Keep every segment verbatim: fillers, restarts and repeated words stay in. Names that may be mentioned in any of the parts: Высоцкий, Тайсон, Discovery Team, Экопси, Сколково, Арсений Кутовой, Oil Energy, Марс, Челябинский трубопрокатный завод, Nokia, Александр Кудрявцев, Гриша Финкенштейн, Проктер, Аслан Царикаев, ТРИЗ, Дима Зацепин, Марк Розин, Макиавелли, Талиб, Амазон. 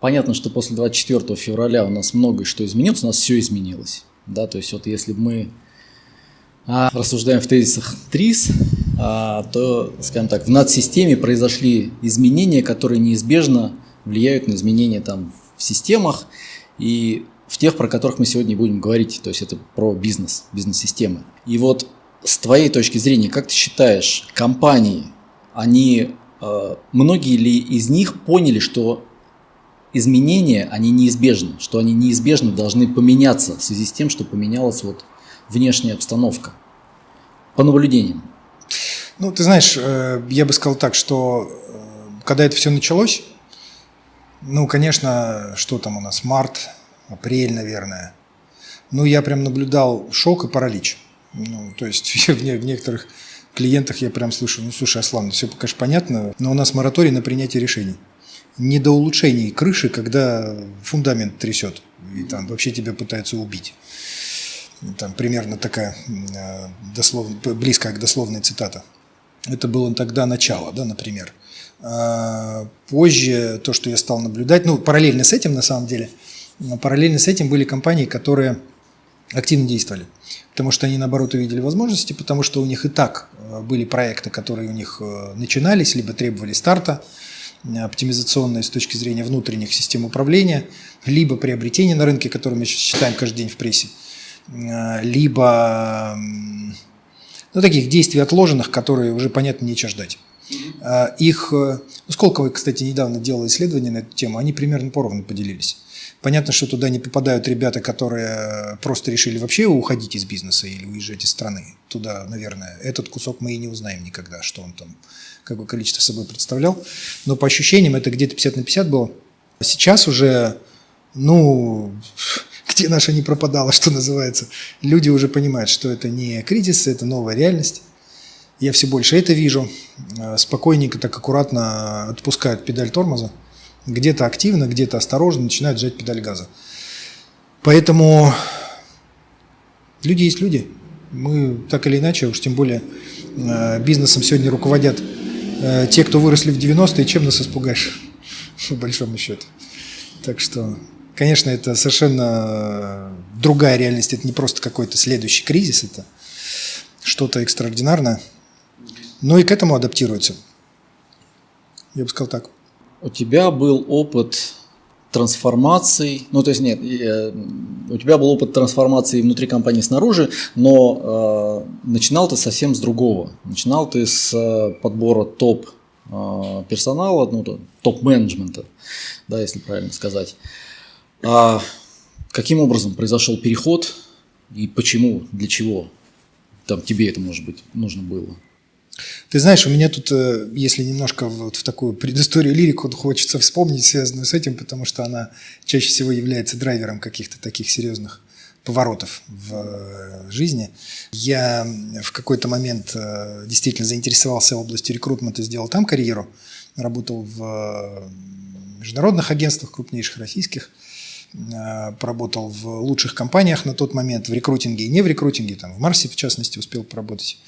Понятно, что после двадцать четвёртого февраля у нас многое что изменилось, у нас все изменилось. Да? То есть вот если мы рассуждаем в тезисах ТРИЗ, то, скажем так, в надсистеме произошли изменения, которые неизбежно влияют на изменения там, в системах и в тех, про которых мы сегодня будем говорить. То есть это про бизнес, бизнес-системы. И вот с твоей точки зрения, как ты считаешь, компании, они, многие ли из них поняли, что изменения, они неизбежны, что они неизбежно должны поменяться в связи с тем, что поменялась вот внешняя обстановка? По наблюдениям. Ну, ты знаешь, я бы сказал так, что когда это все началось, ну, конечно, что там у нас, март, апрель, наверное, ну, я прям наблюдал шок и паралич. Ну, то есть в некоторых клиентах я прям слышу, ну, слушай, Аслан, все, конечно, понятно, но у нас мораторий на принятие решений. Не до улучшений крыши, когда фундамент трясет, и там вообще тебя пытаются убить. Там примерно такая дословно, близкая к дословной цитата. Это было тогда начало, да, например. Позже то, что я стал наблюдать, ну, параллельно с этим, на самом деле, параллельно с этим были компании, которые активно действовали, потому что они, наоборот, увидели возможности, потому что у них и так были проекты, которые у них начинались, либо требовали старта, оптимизационные с точки зрения внутренних систем управления, либо приобретения на рынке, которые мы сейчас читаем каждый день в прессе, либо, ну, таких действий отложенных, которые уже, понятно, нечего ждать. Их, ну, Сколково, кстати, недавно делал исследование на эту тему, они примерно поровну поделились. Понятно, что туда не попадают ребята, которые просто решили вообще уходить из бизнеса или уезжать из страны. Туда, наверное, этот кусок мы и не узнаем никогда, что он там, какое количество собой представлял. Но по ощущениям это где-то пятьдесят на пятьдесят было. Сейчас уже, ну, где наша не пропадала, что называется. Люди уже понимают, что это не кризис, это новая реальность. Я все больше это вижу. Спокойненько, так аккуратно отпускают педаль тормоза. Где-то активно, где-то осторожно начинают сжать педаль газа. Поэтому люди есть люди. Мы так или иначе, уж тем более бизнесом сегодня руководят те, кто выросли в девяностые, чем нас испугаешь, по большому счету. Так что, конечно, это совершенно другая реальность. Это не просто какой-то следующий кризис, это что-то экстраординарное. Но и к этому адаптируются. Я бы сказал так. У тебя был опыт трансформаций, ну то есть нет, у тебя был опыт трансформации внутри компании снаружи, но э, начинал ты совсем с другого. Начинал ты с э, подбора топ э, персонала, ну, топ-менеджмента, да, если правильно сказать. А каким образом произошел переход и почему, для чего там тебе это, может быть, нужно было? Ты знаешь, у меня тут, если немножко вот в такую предысторию лирику хочется вспомнить, связанную с этим, потому что она чаще всего является драйвером каких-то таких серьезных поворотов в жизни. Я в какой-то момент действительно заинтересовался областью рекрутмента, сделал там карьеру, работал в международных агентствах, крупнейших российских, поработал в лучших компаниях на тот момент, в рекрутинге и не в рекрутинге, там, в Марсе, в частности, успел поработать,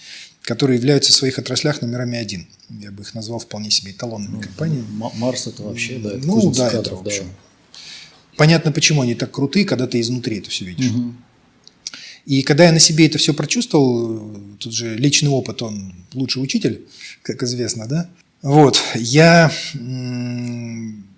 которые являются в своих отраслях номерами один. Я бы их назвал вполне себе эталонными, ну, компаниями. Марс это вообще, да, это, ну, да, кадров, это, в общем. Да. Понятно, почему они так крутые, когда ты изнутри это все видишь. Угу. И когда я на себе это все прочувствовал, тут же личный опыт, он лучший учитель, как известно, да? Вот, я м-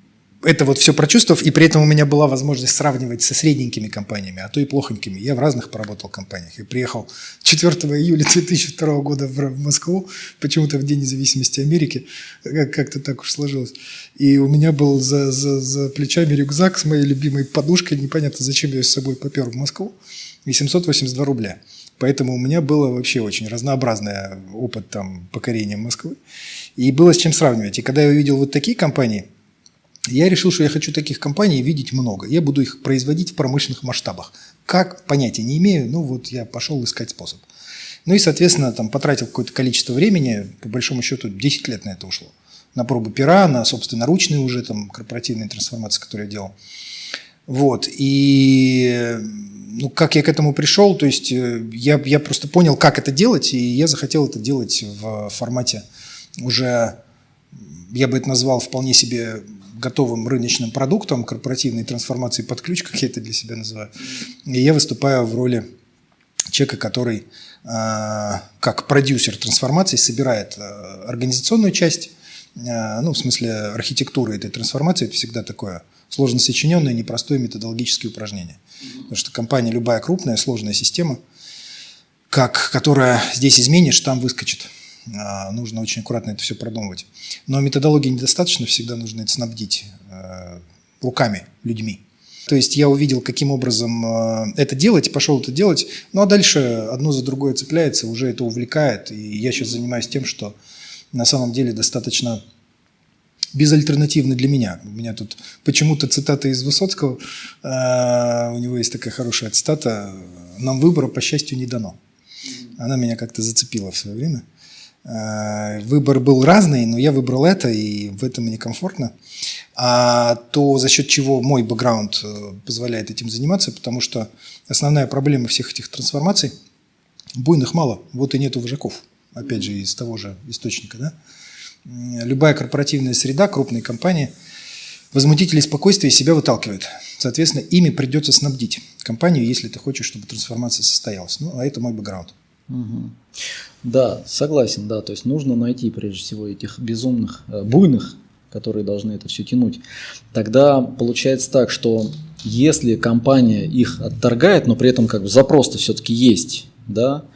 это вот все прочувствовав, и при этом у меня была возможность сравнивать со средненькими компаниями, а то и плохонькими. Я в разных поработал компаниях. Я приехал четвёртого июля две тысячи второго года в Москву, почему-то в День независимости Америки, как-то так уж сложилось. И у меня был за, за, за плечами рюкзак с моей любимой подушкой, непонятно зачем я ее с собой попер в Москву, и семьсот восемьдесят два рубля. Поэтому у меня было вообще очень разнообразный опыт там, покорения Москвы. И было с чем сравнивать. И когда я увидел вот такие компании, я решил, что я хочу таких компаний видеть много. Я буду их производить в промышленных масштабах. Как, понятия не имею, но вот я пошел искать способ. Ну и, соответственно, там потратил какое-то количество времени, по большому счету десять лет на это ушло. На пробу пера, на собственноручные уже там корпоративные трансформации, которые я делал. Вот, и ну, как я к этому пришел, то есть я, я просто понял, как это делать, и я захотел это делать в формате уже, я бы это назвал вполне себе готовым рыночным продуктом, корпоративной трансформации под ключ, как я это для себя называю. И я выступаю в роли человека, который как продюсер трансформации собирает организационную часть, ну, в смысле архитектуры этой трансформации. Это всегда такое сложно сочиненное, непростое методологическое упражнение. Потому что компания любая крупная, сложная система, как, которая здесь изменишь, там выскочит. Нужно очень аккуратно это все продумывать. Но методологии недостаточно, всегда нужно это снабдить руками, людьми. То есть я увидел, каким образом это делать, пошел это делать. Ну а дальше одно за другое цепляется, уже это увлекает. И я сейчас занимаюсь тем, что на самом деле достаточно безальтернативно для меня. У меня тут почему-то цитата из Высоцкого. У него есть такая хорошая цитата: «Нам выбора, по счастью, не дано». Она меня как-то зацепила в свое время. Выбор был разный, но я выбрал это, и в этом мне комфортно. А то, за счет чего мой бэкграунд позволяет этим заниматься, потому что основная проблема всех этих трансформаций – буйных мало, вот и нету вожаков. Опять же, из того же источника. Да? Любая корпоративная среда, крупные компании, возмутители спокойствия из себя выталкивают. Соответственно, ими придется снабдить компанию, если ты хочешь, чтобы трансформация состоялась. Ну, а это мой бэкграунд. Угу. Да, согласен, да, то есть нужно найти прежде всего этих безумных, э, буйных, которые должны это все тянуть. Тогда получается так, что если компания их отторгает, но при этом как бы запрос-то все-таки есть, да,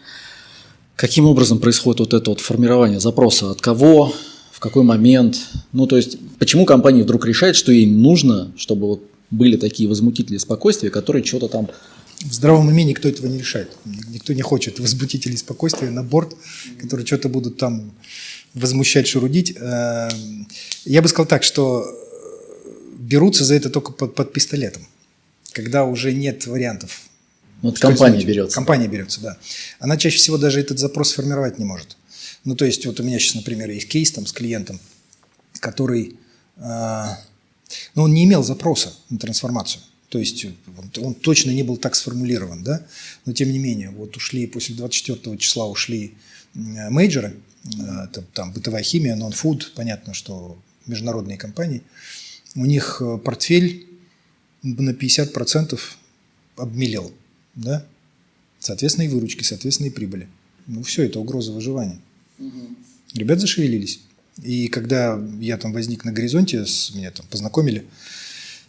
каким образом происходит вот это вот формирование запроса, от кого, в какой момент, ну то есть почему компания вдруг решает, что ей нужно, чтобы вот были такие возмутители спокойствия, которые что-то там... В здравом уме никто этого не решает. Никто не хочет возбудителей спокойствия на борт, которые что-то будут там возмущать, шурудить. Я бы сказал так, что берутся за это только под, под пистолетом, когда уже нет вариантов. Вот компания берется. Компания берется, да. Она чаще всего даже этот запрос сформировать не может. Ну, то есть, вот у меня сейчас, например, есть кейс там с клиентом, который... Но он не имел запроса на трансформацию. То есть он точно не был так сформулирован, да? Но тем не менее, вот ушли после двадцать четвёртого числа ушли мейджоры, там, там бытовая химия, нон-фуд, понятно, что международные компании, у них портфель на пятьдесят процентов обмелел, да? Соответственно, и выручки, соответственно, и прибыли. Ну все, это угроза выживания. Угу. Ребят зашевелились. И когда я там возник на горизонте, с меня там познакомили,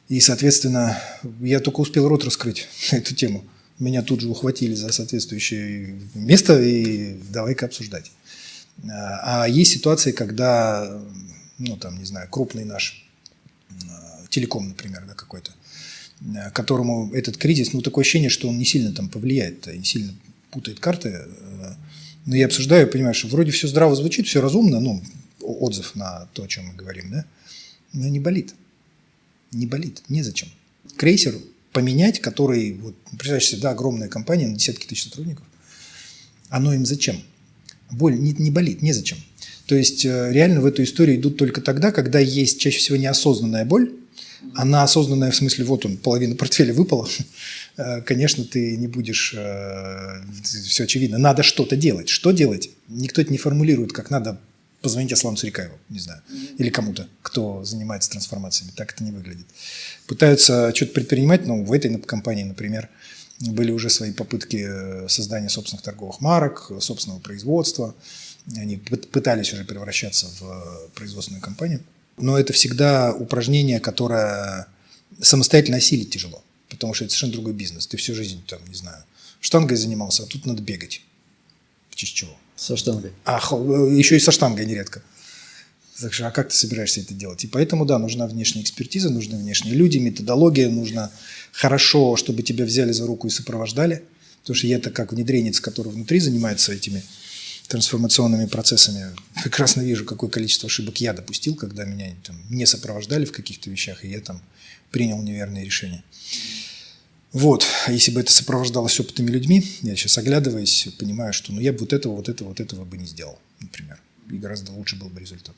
и, соответственно, я только успел рот раскрыть на эту тему. Меня тут же ухватили за соответствующее место, и давай-ка обсуждать. А есть ситуации, когда, ну, там, не знаю, крупный наш телеком, например, да, какой-то, которому этот кризис, ну, такое ощущение, что он не сильно там повлияет, не сильно путает карты. Но я обсуждаю, понимаю, что вроде все здраво звучит, все разумно, ну, отзыв на то, о чем мы говорим, да, но не болит. Не болит, незачем. Крейсер поменять, который, вот, представляешь себе, да, огромная компания на десятки тысяч сотрудников, оно им зачем? Боль не, не болит, незачем. То есть реально в эту историю идут только тогда, когда есть чаще всего неосознанная боль. Она осознанная в смысле, вот он, половина портфеля выпала. Конечно, ты не будешь, все очевидно, надо что-то делать. Что делать? Никто это не формулирует, как надо. Позвоните Аслану Царикаеву, не знаю, или кому-то, кто занимается трансформациями. Так это не выглядит. Пытаются что-то предпринимать, но в этой компании, например, были уже свои попытки создания собственных торговых марок, собственного производства. Они пытались уже превращаться в производственную компанию. Но это всегда упражнение, которое самостоятельно осилить тяжело, потому что это совершенно другой бизнес. Ты всю жизнь, там, не знаю, штангой занимался, а тут надо бегать. В честь чего? Со штангой. Ах, еще и со штангой нередко. Так что, а как ты собираешься это делать? И поэтому, да, нужна внешняя экспертиза, нужны внешние люди, методология, нужно хорошо, чтобы тебя взяли за руку и сопровождали. Потому что я-то как внедренец, который внутри занимается этими трансформационными процессами, прекрасно вижу, какое количество ошибок я допустил, когда меня там не сопровождали в каких-то вещах, и я там принял неверные решения. Вот, если бы это сопровождалось опытными людьми, я сейчас оглядываюсь, понимаю, что ну, я бы вот этого, вот этого, вот этого бы не сделал, например. И гораздо лучше был бы результат.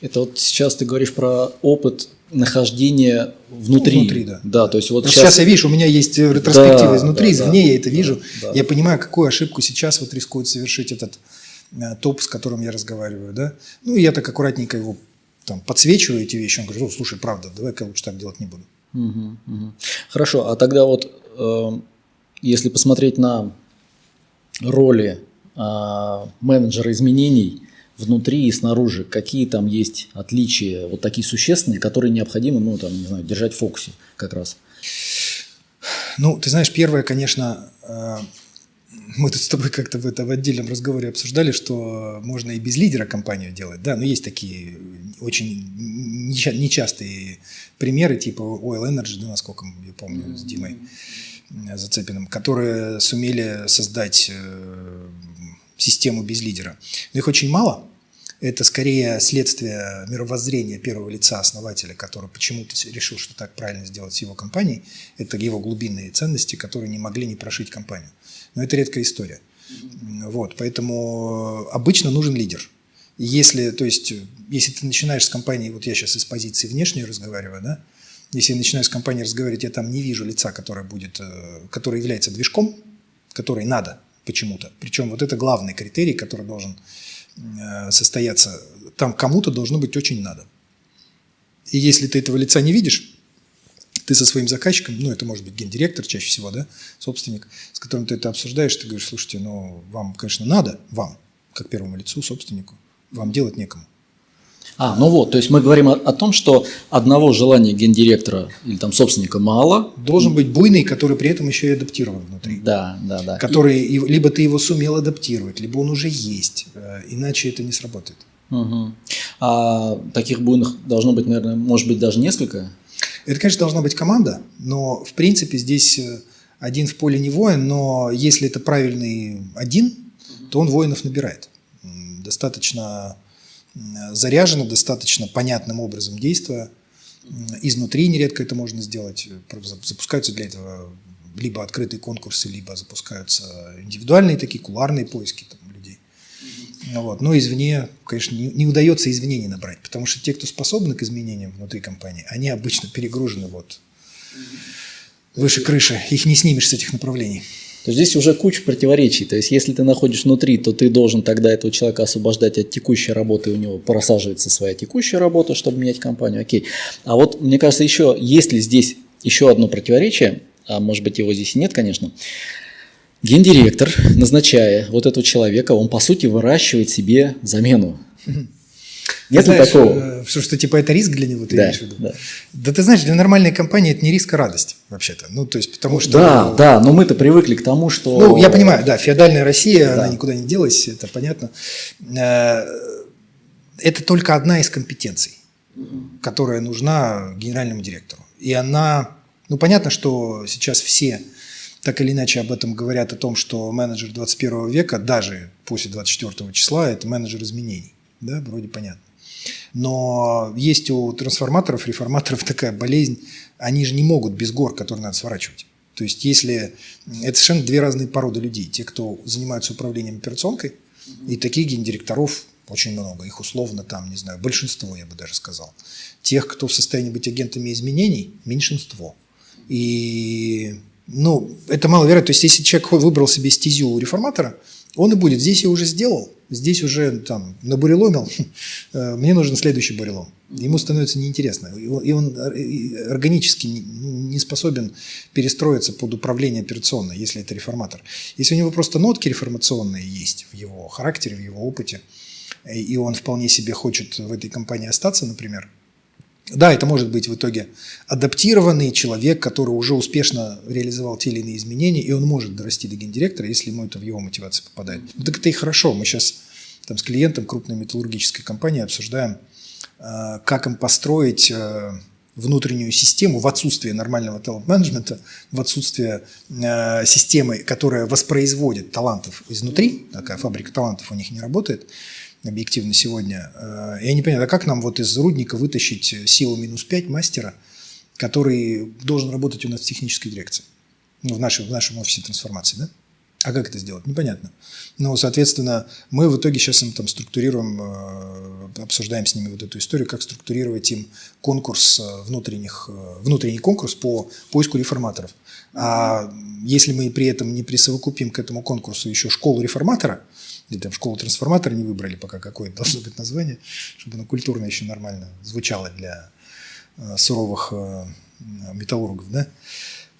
Это вот сейчас ты говоришь про опыт нахождения внутри. Ну, внутри, да. Да, то есть вот сейчас... сейчас я вижу, у меня есть ретроспектива, да, изнутри, да, извне, да, я это вижу. Да, да. Я понимаю, какую ошибку сейчас вот рискует совершить этот топ, с которым я разговариваю. Да? Ну, и я так аккуратненько его там, подсвечиваю эти вещи, он говорит: «О, слушай, правда, давай-ка лучше так делать не буду». Угу, угу. Хорошо, а тогда вот, э, если посмотреть на роли э, менеджера изменений внутри и снаружи, какие там есть отличия, вот такие существенные, которые необходимо, ну, там, не знаю, держать в фокусе как раз? Ну, ты знаешь, первое, конечно, э, мы тут с тобой как-то в, это, в отдельном разговоре обсуждали, что можно и без лидера компанию делать, да, но есть такие очень неча- нечастые примеры, типа Oil Energy, да, насколько я помню, mm-hmm. с Димой Зацепиным, которые сумели создать э, систему без лидера. Но их очень мало. Это скорее следствие мировоззрения первого лица основателя, который почему-то решил, что так правильно сделать с его компанией. Это его глубинные ценности, которые не могли не прошить компанию. Но это редкая история. Mm-hmm. Вот, поэтому обычно нужен лидер. Если, то есть, если ты начинаешь с компании, вот я сейчас из позиции внешней разговариваю, да, если я начинаю с компании разговаривать, я там не вижу лица, которое будет, которое является движком, который надо почему-то. Причем вот это главный критерий, который должен состояться. Там кому-то должно быть очень надо. И если ты этого лица не видишь, ты со своим заказчиком, ну, это может быть гендиректор чаще всего, да, собственник, с которым ты это обсуждаешь, ты говоришь: слушайте, ну, вам, конечно, надо, вам, как первому лицу, собственнику, вам делать некому. А, ну вот, то есть мы говорим о, о том, что одного желания гендиректора или там собственника мало. Должен быть буйный, который при этом еще и адаптирован внутри. Да, да, да. Который, и... либо ты его сумел адаптировать, либо он уже есть, иначе это не сработает. Угу. А таких буйных должно быть, наверное, может быть, даже несколько? Это, конечно, должна быть команда, но в принципе здесь один в поле не воин, но если это правильный один, то он воинов набирает. Достаточно... заряжено, достаточно понятным образом действуя. Изнутри нередко это можно сделать. Запускаются для этого либо открытые конкурсы, либо запускаются индивидуальные такие кулуарные поиски там, людей. Mm-hmm. Вот. Но извне, конечно, не, не удается извне не набрать, потому что те, кто способны к изменениям внутри компании, они обычно перегружены вот, mm-hmm. выше крыши. Их не снимешь с этих направлений. То есть здесь уже куча противоречий. То есть если ты находишь внутри, то ты должен тогда этого человека освобождать от текущей работы, у него просаживается своя текущая работа, чтобы менять компанию. Окей. А вот, мне кажется, еще есть ли здесь еще одно противоречие, а может быть его здесь и нет, конечно. Гендиректор, назначая вот этого человека, он по сути выращивает себе замену. Нет ли такого? Что, что типа это риск для него, ты да, имеешь в виду? Да. Да ты знаешь, для нормальной компании это не риск, а радость вообще-то. Ну, то есть, потому что... Да, да, но мы-то привыкли к тому, что... Ну, я понимаю, да, феодальная Россия, да. Она никуда не делась, это понятно. Это только одна из компетенций, которая нужна генеральному директору. И она... Ну, понятно, что сейчас все так или иначе об этом говорят, о том, что менеджер двадцать первого века, даже после двадцать четвёртого числа, это менеджер изменений. Да, вроде понятно. Но есть у трансформаторов, реформаторов такая болезнь, они же не могут без гор, которые надо сворачивать. То есть если... Это совершенно две разные породы людей. Те, кто занимаются управлением операционкой, и таких гендиректоров очень много. Их условно там, не знаю, большинство, я бы даже сказал. Тех, кто в состоянии быть агентами изменений, меньшинство. И... Ну, это маловероятно. То есть если человек выбрал себе стезю у реформатора, он и будет. Здесь я уже сделал, здесь уже там набуреломил, мне нужен следующий бурелом. Ему становится неинтересно. И он органически не способен перестроиться под управление операционное, если это реформатор. Если у него просто нотки реформационные есть в его характере, в его опыте, и он вполне себе хочет в этой компании остаться, например, да, это может быть в итоге адаптированный человек, который уже успешно реализовал те или иные изменения, и он может дорасти до гендиректора, если ему это в его мотивации попадает. Ну, так это и хорошо. Мы сейчас там, с клиентом крупной металлургической компании обсуждаем, э, как им построить э, внутреннюю систему в отсутствие нормального талант-менеджмента, в отсутствие э, системы, которая воспроизводит талантов изнутри, такая фабрика талантов у них не работает, объективно сегодня. Я не понимаю, а как нам вот из рудника вытащить силу минус пять мастера, который должен работать у нас в технической дирекции, ну, в, нашем, в нашем офисе трансформации, да? А как это сделать? Непонятно. Но, соответственно, мы в итоге сейчас им там структурируем, обсуждаем с ними вот эту историю, как структурировать им конкурс внутренних, внутренний конкурс по поиску реформаторов. А если мы при этом не присовокупим к этому конкурсу еще школу реформатора, или там школу трансформатора не выбрали пока, какое должно быть название, чтобы оно культурно еще нормально звучало для суровых металлургов, да?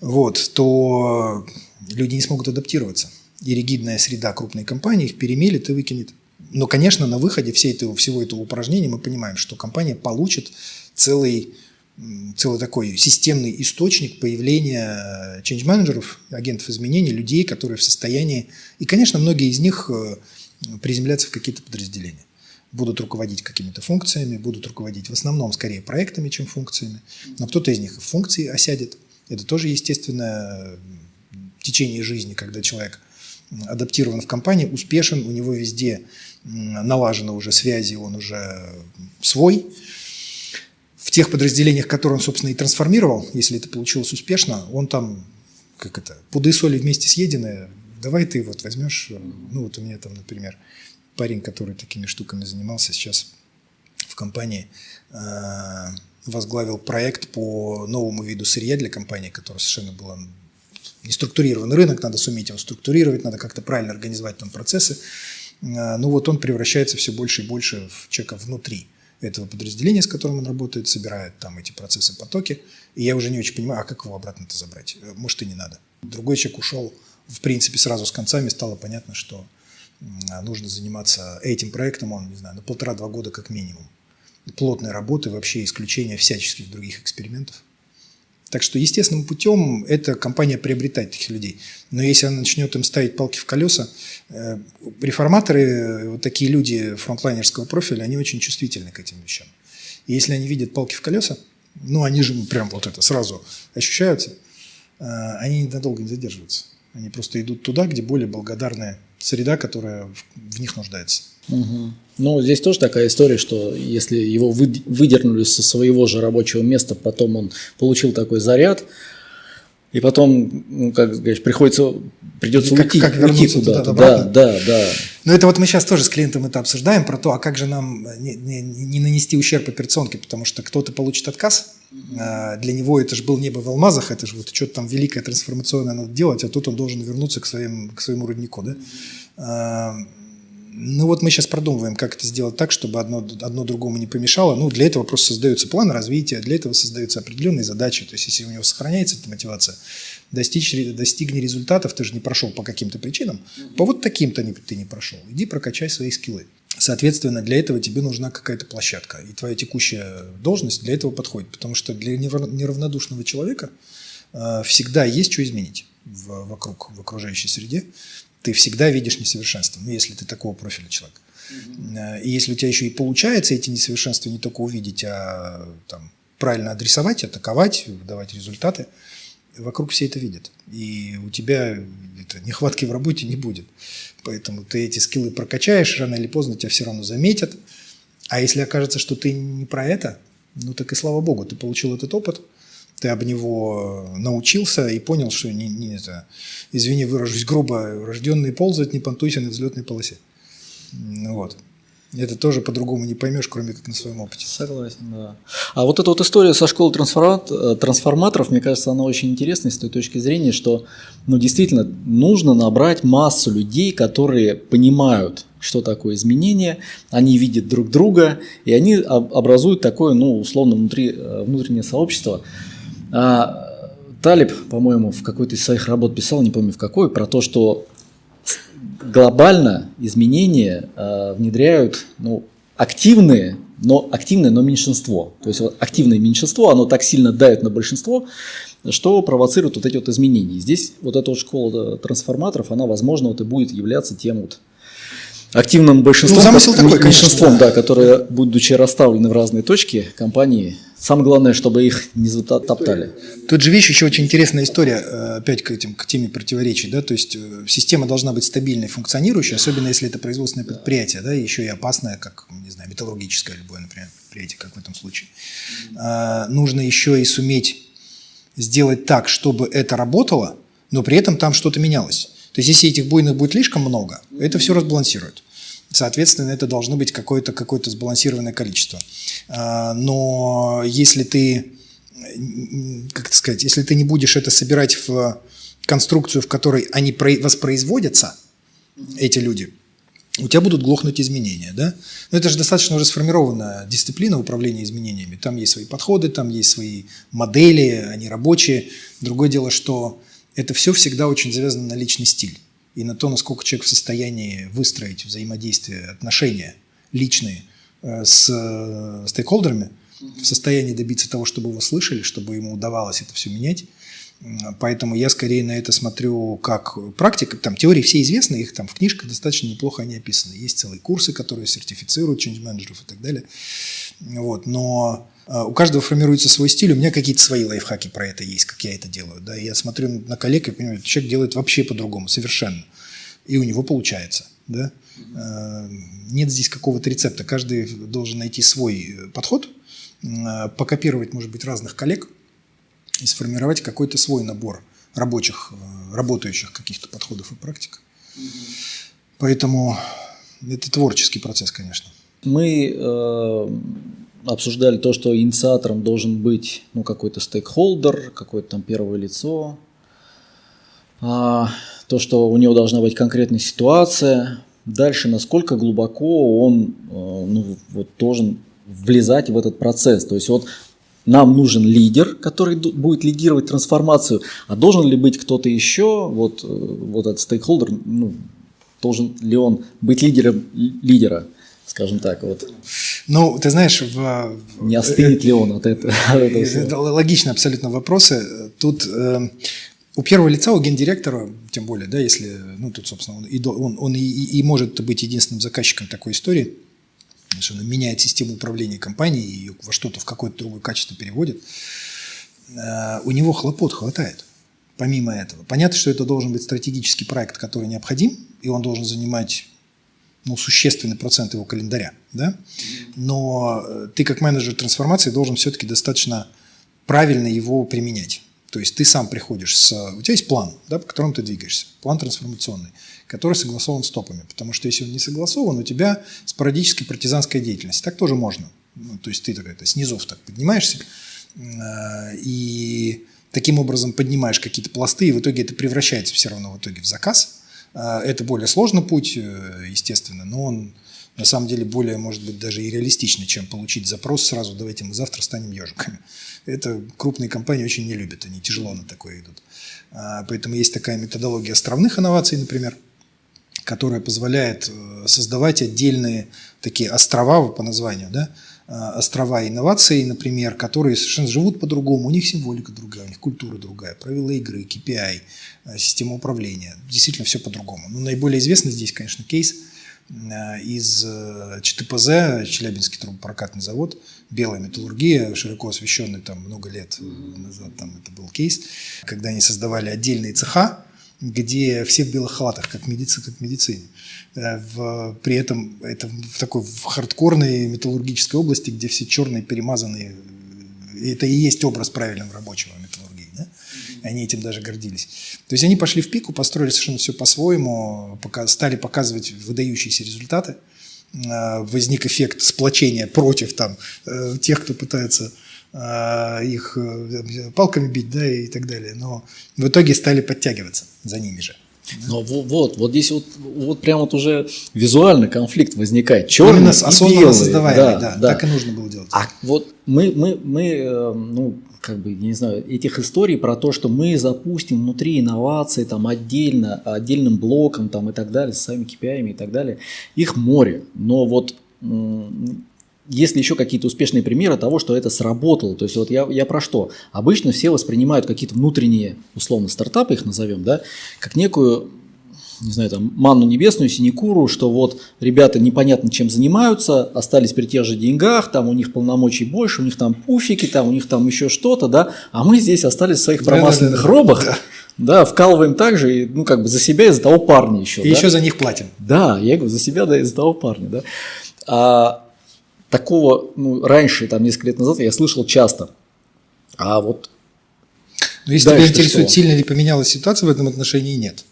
Вот, то люди не смогут адаптироваться. И ригидная среда крупной компании их перемелит и выкинет. Но, конечно, на выходе всей этого, всего этого упражнения мы понимаем, что компания получит целый, целый такой системный источник появления чейндж-менеджеров, агентов изменений, людей, которые в состоянии... И, конечно, многие из них приземлятся в какие-то подразделения. Будут руководить какими-то функциями, будут руководить в основном скорее проектами, чем функциями. Но кто-то из них и в функции осядет. Это тоже естественное течение жизни, когда человек адаптирован в компании, успешен, у него везде налажены уже связи, он уже свой. В тех подразделениях, которые он, собственно, и трансформировал, если это получилось успешно, он там, как это, пуды соли вместе съедены, давай ты вот возьмешь, ну вот у меня там, например, парень, который такими штуками занимался сейчас в компании, возглавил проект по новому виду сырья для компании, которая совершенно была неструктурированный рынок, надо суметь его структурировать, надо как-то правильно организовать там процессы. Ну вот он превращается все больше и больше в человека внутри этого подразделения, с которым он работает, собирает там эти процессы, потоки. И я уже не очень понимаю, а как его обратно-то забрать? Может, и не надо. Другой человек ушел, в принципе, сразу с концами, стало понятно, что нужно заниматься этим проектом, он, не знаю, на полтора-два года как минимум. Плотной работы, вообще исключение всяческих других экспериментов. Так что естественным путем эта компания приобретает таких людей. Но если она начнет им ставить палки в колеса, э, реформаторы, вот такие люди фронтлайнерского профиля, они очень чувствительны к этим вещам. И если они видят палки в колеса, ну они же прям вот это сразу ощущаются, э, они надолго не задерживаются. Они просто идут туда, где более благодарная среда, которая в, в них нуждается. Угу. Ну, здесь тоже такая история, что если его выдернули со своего же рабочего места, потом он получил такой заряд, и потом, ну, как говоришь, приходится, придется как, уйти, как уйти куда-то. Да, да, да. Но это вот мы сейчас тоже с клиентом это обсуждаем, про то, а как же нам не, не, не нанести ущерб операционке, потому что кто-то получит отказ, mm-hmm. для него это же был небо в алмазах, это же вот что-то там великое трансформационное надо делать, а тут он должен вернуться к, своим, к своему руднику, да? Mm-hmm. Ну вот мы сейчас продумываем, как это сделать так, чтобы одно, одно другому не помешало. Ну, для этого просто создается план развития, для этого создаются определенные задачи. То есть, если у него сохраняется эта мотивация, достичь, достигни результатов, ты же не прошел по каким-то причинам, mm-hmm. по вот таким-то ты не прошел, иди прокачай свои скиллы. Соответственно, для этого тебе нужна какая-то площадка, и твоя текущая должность для этого подходит, потому что для неравнодушного человека э, всегда есть что изменить в, вокруг, в окружающей среде. Ты всегда видишь несовершенство, ну, если ты такого профиля человек. Mm-hmm. И если у тебя еще и получается эти несовершенства не только увидеть, а там, правильно адресовать, атаковать, давать результаты, вокруг все это видят. И у тебя это, нехватки в работе не будет. Поэтому ты эти скиллы прокачаешь, рано или поздно тебя все равно заметят. А если окажется, что ты не про это, ну так и слава богу, ты получил этот опыт, ты об него научился и понял, что, не, не это, извини, выражусь грубо, рожденный ползать, не понтуйся на взлетной полосе. Вот. Это тоже по-другому не поймешь, кроме как на своем опыте. Согласен, да. А вот эта вот история со школой трансформаторов, мне кажется, она очень интересна с той точки зрения, что ну, действительно нужно набрать массу людей, которые понимают, что такое изменение, они видят друг друга, и они образуют такое, ну, условно, внутри, внутреннее сообщество. А, Талиб, по-моему, в какой-то из своих работ писал, не помню в какой, про то, что глобально изменения а, внедряют ну, активные, но, активное, но меньшинство. То есть вот, активное меньшинство, оно так сильно давит на большинство, что провоцирует вот эти вот изменения. Здесь вот эта вот школа трансформаторов, она, возможно, вот и будет являться тем вот активным большинством, ну, как, такой, меньшинством, конечно, да, да, которые, будучи расставлены в разные точки компании, самое главное, чтобы их не затоптали. Тут же, видишь, еще очень интересная история, опять к, этим, к теме противоречий, да, то есть система должна быть стабильной, функционирующей, особенно если это производственное предприятие, да, еще и опасное, как, не знаю, металлургическое любое, например, предприятие, как в этом случае. Mm-hmm. А, нужно еще и суметь сделать так, чтобы это работало, но при этом там что-то менялось. То То есть, если этих буйных будет слишком много, это все разбалансирует. Соответственно, это должно быть какое-то, какое-то сбалансированное количество. Но если ты, как это сказать, если ты не будешь это собирать в конструкцию, в которой они воспроизводятся, эти люди, у тебя будут глохнуть изменения. Да? Но это же достаточно уже сформированная дисциплина управления изменениями. Там есть свои подходы, там есть свои модели, они рабочие. Другое дело, что это все всегда очень завязано на личный стиль и на то, насколько человек в состоянии выстроить взаимодействие, отношения личные с стейкхолдерами, в состоянии добиться того, чтобы его слышали, чтобы ему удавалось это все менять. Поэтому я скорее на это смотрю как практика. Там теории все известны, их там в книжках достаточно неплохо они описаны. Есть целые курсы, которые сертифицируют чейндж-менеджеров и так далее. Вот. Но у каждого формируется свой стиль. У меня какие-то свои лайфхаки про это есть, как я это делаю. Да? Я смотрю на коллег и понимаю, человек делает вообще по-другому, совершенно. И у него получается. Да? Нет здесь какого-то рецепта. Каждый должен найти свой подход, покопировать, может быть, разных коллег, и сформировать какой-то свой набор рабочих, работающих каких-то подходов и практик. Угу. Поэтому это творческий процесс, конечно. Мы э, обсуждали то, что инициатором должен быть ну, какой-то стейкхолдер, какое-то там первое лицо, а, то, что у него должна быть конкретная ситуация. Дальше, насколько глубоко он э, ну, вот, должен влезать в этот процесс. То есть вот нам нужен лидер, который будет лидировать трансформацию, а должен ли быть кто-то еще, вот, вот этот стейкхолдер, ну, должен ли он быть лидером лидера, скажем так. Вот. Ну, ты знаешь... В... Не остынет ли он от этого? Логично абсолютно вопросы. Тут у первого лица, у гендиректора, тем более, да, если, ну, тут, собственно, он и может быть единственным заказчиком такой истории, что она меняет систему управления компанией, ее во что-то, в какое-то другое качество переводит, у него хлопот хватает, помимо этого. Понятно, что это должен быть стратегический проект, который необходим, и он должен занимать ну, существенный процент его календаря. Да? Но ты как менеджер трансформации должен все-таки достаточно правильно его применять. То есть ты сам приходишь с... У тебя есть план, да, по которому ты двигаешься, план трансформационный, который согласован с топами. Потому что если он не согласован, у тебя спорадически партизанская деятельность. Так тоже можно. Ну, то есть ты так, это, снизов так поднимаешься э- и таким образом поднимаешь какие-то пласты, и в итоге это превращается все равно в итоге в заказ. Э- это более сложный путь, естественно, но он на самом деле более, может быть, даже и реалистичный, чем получить запрос сразу «давайте мы завтра станем ежиками». Это крупные компании очень не любят, они тяжело на такое идут. Э- поэтому есть такая методология островных инноваций, например, которая позволяет создавать отдельные такие острова по названию, да, острова инноваций, например, которые совершенно живут по-другому, у них символика другая, у них культура другая, правила игры, кей пи ай, система управления, действительно все по-другому. Но наиболее известный здесь, конечно, кейс из ЧТПЗ, Челябинский трубопрокатный завод, белая металлургия, широко освещенный там много лет назад, там это был кейс, когда они создавали отдельные цеха, где все в белых халатах, как в медицине. В, при этом это в такой в хардкорной металлургической области, где все черные, перемазанные. Это и есть образ правильного рабочего металлургии. Да? Они этим даже гордились. То есть они пошли в пику, построили совершенно все по-своему, пока, стали показывать выдающиеся результаты. Возник эффект сплочения против там, тех, кто пытается... их палками бить, да, и так далее. Но в итоге стали подтягиваться за ними же. Но да? вот, вот здесь вот, вот прям вот уже визуально конфликт возникает. Черный и белый. Создаваемый, да, да, да. Так и нужно было делать. А вот мы, мы, мы, ну, как бы, я не знаю, этих историй про то, что мы запустим внутри инновации там отдельно, отдельным блоком там и так далее, с самими кей пи ай и так далее, их море. Но вот... М- Есть ли еще какие-то успешные примеры того, что это сработало? То есть вот я, я про что? Обычно все воспринимают какие-то внутренние, условно, стартапы, их назовем, да, как некую, не знаю, там, манну небесную, синекуру, что вот ребята непонятно чем занимаются, остались при тех же деньгах, там у них полномочий больше, у них там пуфики, там у них там еще что-то, да, а мы здесь остались в своих промасленных робах. Да. Да, вкалываем так же, ну, как бы за себя и за того парня еще. И да? Еще за них платим. Да, я говорю, за себя, да, и за того парня, да. А... Такого, ну, раньше, там, несколько лет назад я слышал часто. А вот... Но если тебя интересует, что? Сильно ли поменялась ситуация в этом отношении, нет.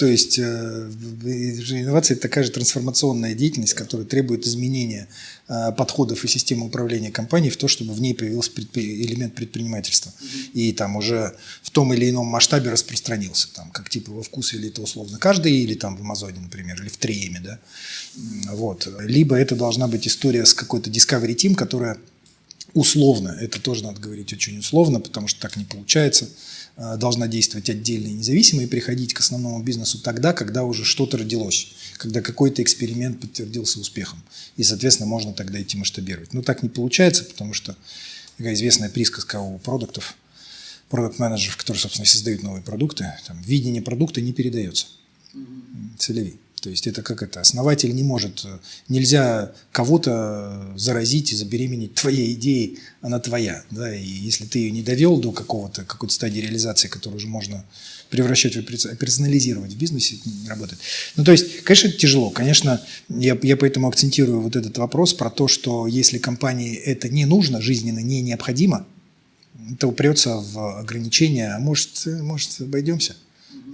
То есть инновация – это такая же трансформационная деятельность, которая требует изменения подходов и системы управления компанией в то, чтобы в ней появился предпри... элемент предпринимательства. Mm-hmm. И там уже в том или ином масштабе распространился, там, как типа во вкусе или это условно каждый, или там в Амазоне, например, или в три эм, да? Mm-hmm. Вот. Либо это должна быть история с какой-то Discovery Team, которая условно, это тоже надо говорить очень условно, потому что так не получается, должна действовать отдельно и независимо и приходить к основному бизнесу тогда, когда уже что-то родилось, когда какой-то эксперимент подтвердился успехом. И, соответственно, можно тогда идти масштабировать. Но так не получается, потому что такая известная присказка у продуктов, продукт-менеджеров, которые, собственно, создают новые продукты, там, видение продукта не передается целеви. То есть это как это, основатель не может, нельзя кого-то заразить и забеременеть твоей идеей, она твоя, да, и если ты ее не довел до какого-то, какой-то стадии реализации, которую уже можно превращать, персонализировать в бизнесе, это не работает. Ну, то есть, конечно, это тяжело, конечно, я, я поэтому акцентирую вот этот вопрос про то, что если компании это не нужно, жизненно не необходимо, то упрется в ограничения, а может, может обойдемся,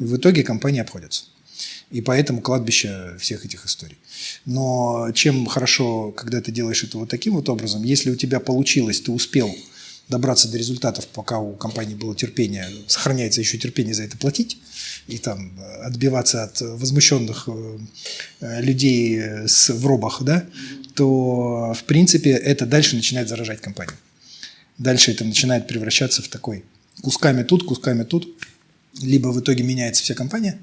и в итоге компании обходятся. И поэтому кладбище всех этих историй. Но чем хорошо, когда ты делаешь это вот таким вот образом, если у тебя получилось, ты успел добраться до результатов, пока у компании было терпение, сохраняется еще терпение за это платить, и там отбиваться от возмущенных людей в робах, да, то в принципе это дальше начинает заражать компанию. Дальше это начинает превращаться в такой кусками тут, кусками тут. Либо в итоге меняется вся компания,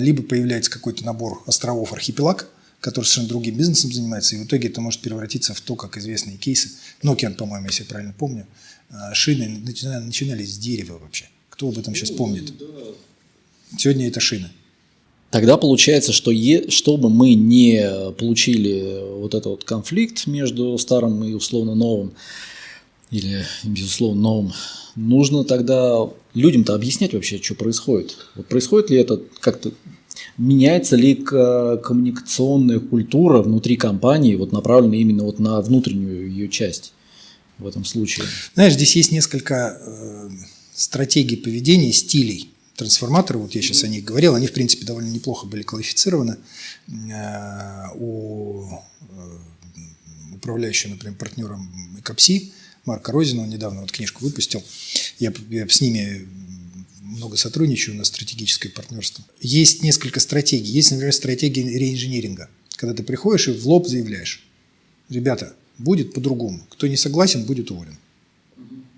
либо появляется какой-то набор островов, архипелаг, который совершенно другим бизнесом занимается, и в итоге это может превратиться в то, как известные кейсы. Nokia, по-моему, если я правильно помню, шины начинались с дерева вообще. Кто об этом сейчас помнит? Сегодня это шины. Тогда получается, что е, чтобы мы не получили вот этот вот конфликт между старым и условно новым, или безусловно новым, нужно тогда людям-то объяснять вообще, что происходит. Вот происходит ли это как-то, меняется ли коммуникационная культура внутри компании, вот направленная именно вот на внутреннюю ее часть в этом случае? Знаешь, здесь есть несколько э, стратегий поведения, стилей. Трансформаторы, вот я сейчас о них говорил, они, в принципе, довольно неплохо были квалифицированы э, у э, управляющего, например, партнером Экопси, Марка Розина, он недавно вот книжку выпустил. Я, я с ними много сотрудничаю, на стратегическое партнерство. Есть несколько стратегий. Есть, например, стратегия реинжиниринга, когда ты приходишь и в лоб заявляешь: ребята, будет по-другому. Кто не согласен, будет уволен.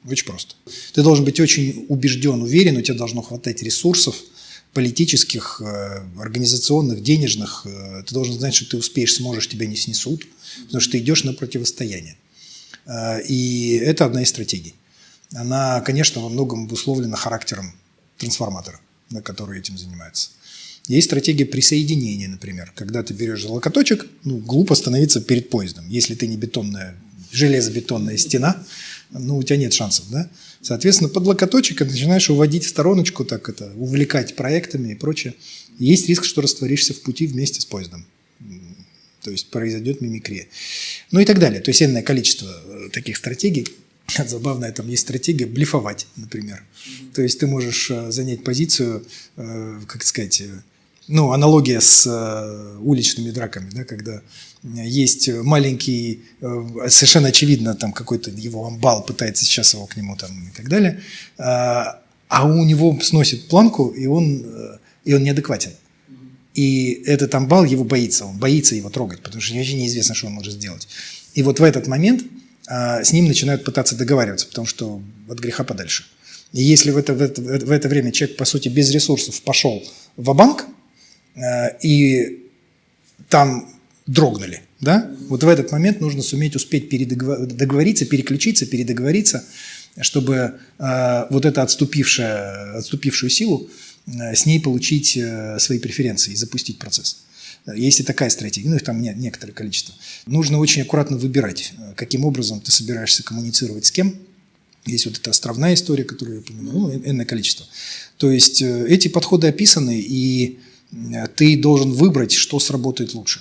Очень просто. Ты должен быть очень убежден, уверен, у тебя должно хватать ресурсов политических, организационных, денежных. Ты должен знать, что ты успеешь, сможешь, тебя не снесут, потому что ты идешь на противостояние. И это одна из стратегий. Она, конечно, во многом обусловлена характером трансформатора, на который этим занимается. Есть стратегия присоединения, например, когда ты берешь за локоточек, ну, глупо становиться перед поездом. Если ты не бетонная, железобетонная стена, ну, у тебя нет шансов, да? Соответственно, под локоточек начинаешь уводить в стороночку, так это, увлекать проектами и прочее. Есть риск, что растворишься в пути вместе с поездом. То есть произойдет мимикрия. Ну и так далее. То есть энное количество таких стратегий. Забавная там есть стратегия блефовать, например. Mm-hmm. То есть ты можешь занять позицию, как сказать, ну, аналогия с уличными драками, да, когда есть маленький, совершенно очевидно, там какой-то его амбал пытается сейчас его к нему там и так далее, а у него сносит планку, и он, и он неадекватен. И этот амбал его боится, он боится его трогать, потому что вообще неизвестно, что он может сделать. И вот в этот момент а, с ним начинают пытаться договариваться, потому что от греха подальше. И если в это, в это, в это время человек, по сути, без ресурсов пошел ва-банк, а, и там дрогнули, да? Вот в этот момент нужно суметь успеть договориться, переключиться, передоговориться, чтобы а, вот эту отступившую силу с ней получить свои преференции и запустить процесс. Есть и такая стратегия, ну их там некоторое количество. Нужно очень аккуратно выбирать, каким образом ты собираешься коммуницировать с кем. Есть вот эта островная история, которую я упомянул, ну, энное количество. То есть эти подходы описаны, и ты должен выбрать, что сработает лучше.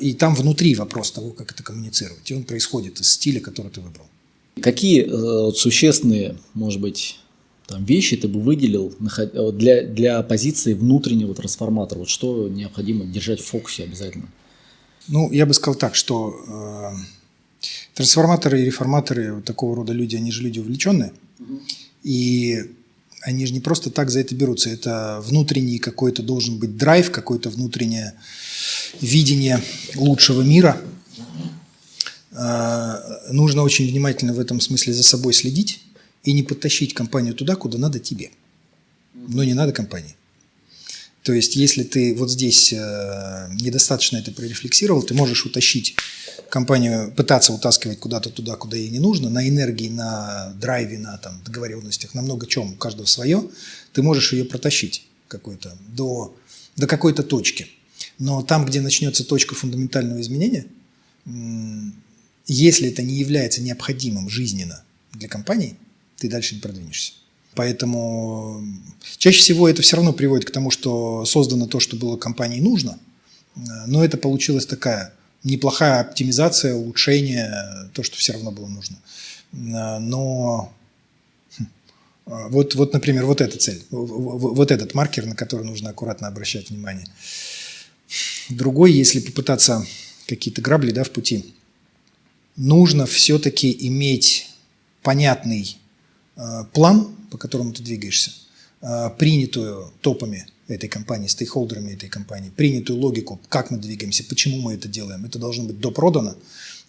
И там внутри вопрос того, как это коммуницировать. И он происходит из стиля, который ты выбрал. Какие существенные, может быть, там, вещи ты бы выделил для, для позиции внутреннего трансформатора? Вот что необходимо держать в фокусе обязательно? Ну, я бы сказал так, что э, трансформаторы и реформаторы, вот такого рода люди, они же люди увлеченные. Угу. И они же не просто так за это берутся. Это внутренний какой-то должен быть драйв, какое-то внутреннее видение лучшего мира. Э, нужно очень внимательно в этом смысле за собой следить и не подтащить компанию туда, куда надо тебе. Но не надо компании. То есть, если ты вот здесь э, недостаточно это прорефлексировал, ты можешь утащить компанию, пытаться утаскивать куда-то туда, куда ей не нужно, на энергии, на драйве, на там, договоренностях, на много чем, у каждого свое, ты можешь ее протащить какой-то, до, до какой-то точки. Но там, где начнется точка фундаментального изменения, м- если это не является необходимым жизненно для компании, ты дальше не продвинешься. Поэтому чаще всего это все равно приводит к тому, что создано то, что было компании нужно, но это получилась такая неплохая оптимизация, улучшение, то, что все равно было нужно. Но вот, вот например, вот эта цель, вот этот маркер, на который нужно аккуратно обращать внимание. Другой, если попытаться какие-то грабли, да, в пути, нужно все-таки иметь понятный план, по которому ты двигаешься, принятую топами этой компании, стейкхолдерами этой компании, принятую логику, как мы двигаемся, почему мы это делаем, это должно быть допродано,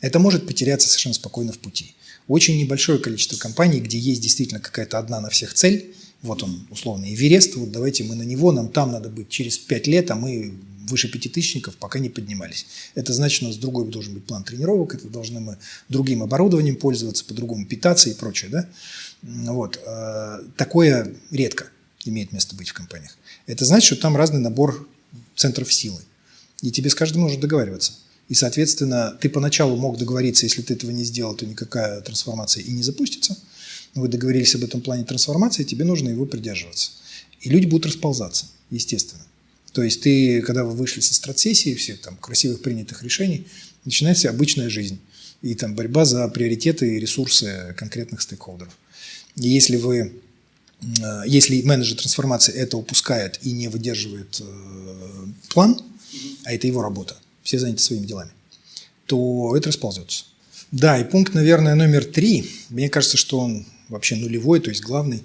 это может потеряться совершенно спокойно в пути. Очень небольшое количество компаний, где есть действительно какая-то одна на всех цель, вот он, условно, Эверест, вот давайте мы на него, нам там надо быть через пять лет, а мы выше пятитысячников пока не поднимались. Это значит, у нас другой должен быть план тренировок, это должны мы другим оборудованием пользоваться, по-другому питаться и прочее, да? Вот. Такое редко имеет место быть в компаниях. Это значит, что там разный набор центров силы. И тебе с каждым нужно договариваться. И, соответственно, ты поначалу мог договориться, если ты этого не сделал, то никакая трансформация и не запустится. Но вы договорились об этом плане трансформации, тебе нужно его придерживаться. И люди будут расползаться, естественно. То есть ты, когда вы вышли со стратсессии, всех там красивых принятых решений, начинается обычная жизнь. И там борьба за приоритеты и ресурсы конкретных стейкхолдеров. И если вы, если менеджер трансформации это упускает и не выдерживает план, а это его работа, все заняты своими делами, то это расползется. Да, и пункт, наверное, номер три, мне кажется, что он вообще нулевой, то есть главный.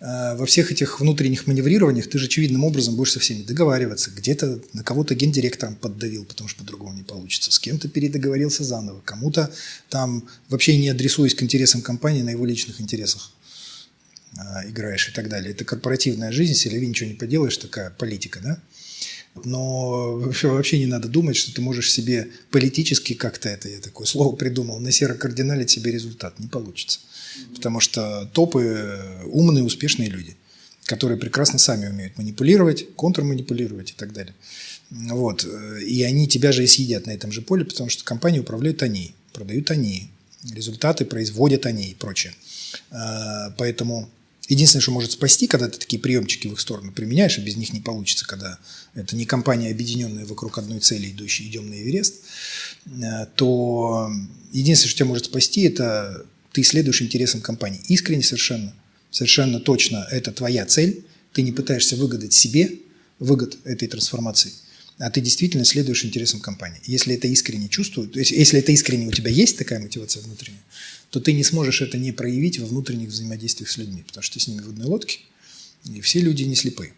Во всех этих внутренних маневрированиях ты же очевидным образом будешь со всеми договариваться. Где-то на кого-то гендиректором поддавил, потому что по-другому не получится. С кем-то передоговорился заново. Кому-то там вообще не адресуясь к интересам компании, на его личных интересах э, играешь и так далее. Это корпоративная жизнь, с селяви ничего не поделаешь, такая политика, да? Но вообще не надо думать, что ты можешь себе политически как-то это, я такое слово придумал, на серо-кардинале себе результат. Не получится. Потому что топы умные, успешные люди, которые прекрасно сами умеют манипулировать, контрманипулировать и так далее. Вот. И они тебя же и съедят на этом же поле, потому что компании управляют они, продают они, результаты производят они и прочее. Поэтому единственное, что может спасти, когда ты такие приемчики в их сторону применяешь, и без них не получится, когда это не компания, объединенная вокруг одной цели, идущая, идем на Эверест, то единственное, что тебя может спасти, это ты следуешь интересам компании. Искренне совершенно, совершенно точно это твоя цель, ты не пытаешься выгадать себе выгод этой трансформации, а ты действительно следуешь интересам компании. Если это искренне чувствует, если это искренне у тебя есть такая мотивация внутренняя, то ты не сможешь это не проявить во внутренних взаимодействиях с людьми, потому что ты с ними в одной лодке, и все люди не слепые.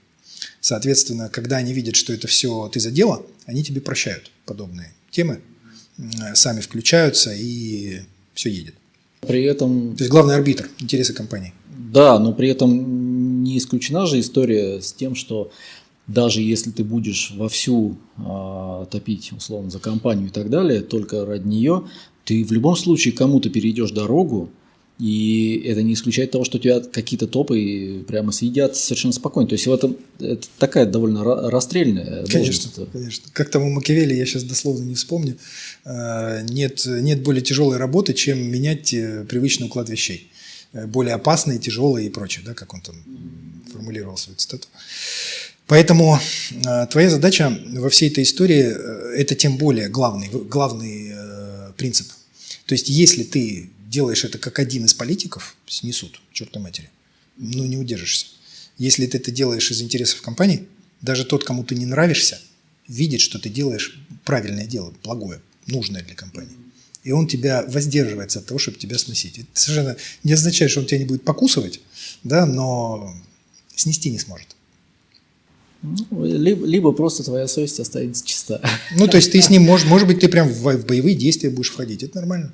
Соответственно, когда они видят, что это все ты задела, они тебе прощают подобные темы, сами включаются, и все едет. При этом... То есть главный арбитр интересы компании. Да, но при этом не исключена же история с тем, что даже если ты будешь вовсю э, топить, условно, за компанию и так далее, только ради нее, ты в любом случае кому-то перейдешь дорогу, и это не исключает того, что у тебя какие-то топы прямо съедят совершенно спокойно. То есть в этом, это такая довольно расстрельная. Конечно, должность. Конечно. Как там у Макиавелли, я сейчас дословно не вспомню, нет, нет более тяжелой работы, чем менять привычный уклад вещей. Более опасные, тяжелые и прочее, да, как он там формулировал свою цитату. Поэтому твоя задача во всей этой истории – это тем более главный, главный принцип. То есть, если ты делаешь это как один из политиков, снесут, черт на матери. ну, не удержишься. Если ты это делаешь из интересов компании, даже тот, кому ты не нравишься, видит, что ты делаешь правильное дело, благое, нужное для компании. И он тебя воздерживается от того, чтобы тебя сносить. Это совершенно не означает, что он тебя не будет покусывать, да, но снести не сможет. Ну, либо, либо просто твоя совесть останется чиста. Ну, то есть ты с ним, можешь, может быть, ты прям в, в боевые действия будешь входить, это нормально.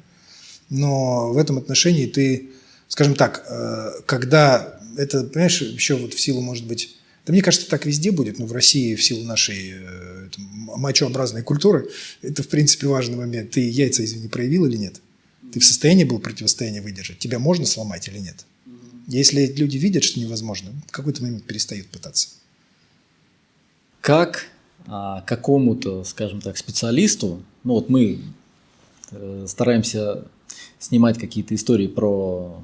Но в этом отношении ты, скажем так, когда это, понимаешь, еще вот в силу, может быть, да мне кажется, так везде будет, но в России в силу нашей мачообразной культуры это, в принципе, важный момент. Ты яйца, извини, проявил или нет? Ты в состоянии был противостояние выдержать? Тебя можно сломать или нет? Если люди видят, что невозможно, в какой-то момент перестают пытаться. Как а, какому-то, скажем так, специалисту, ну вот мы э, стараемся снимать какие-то истории про,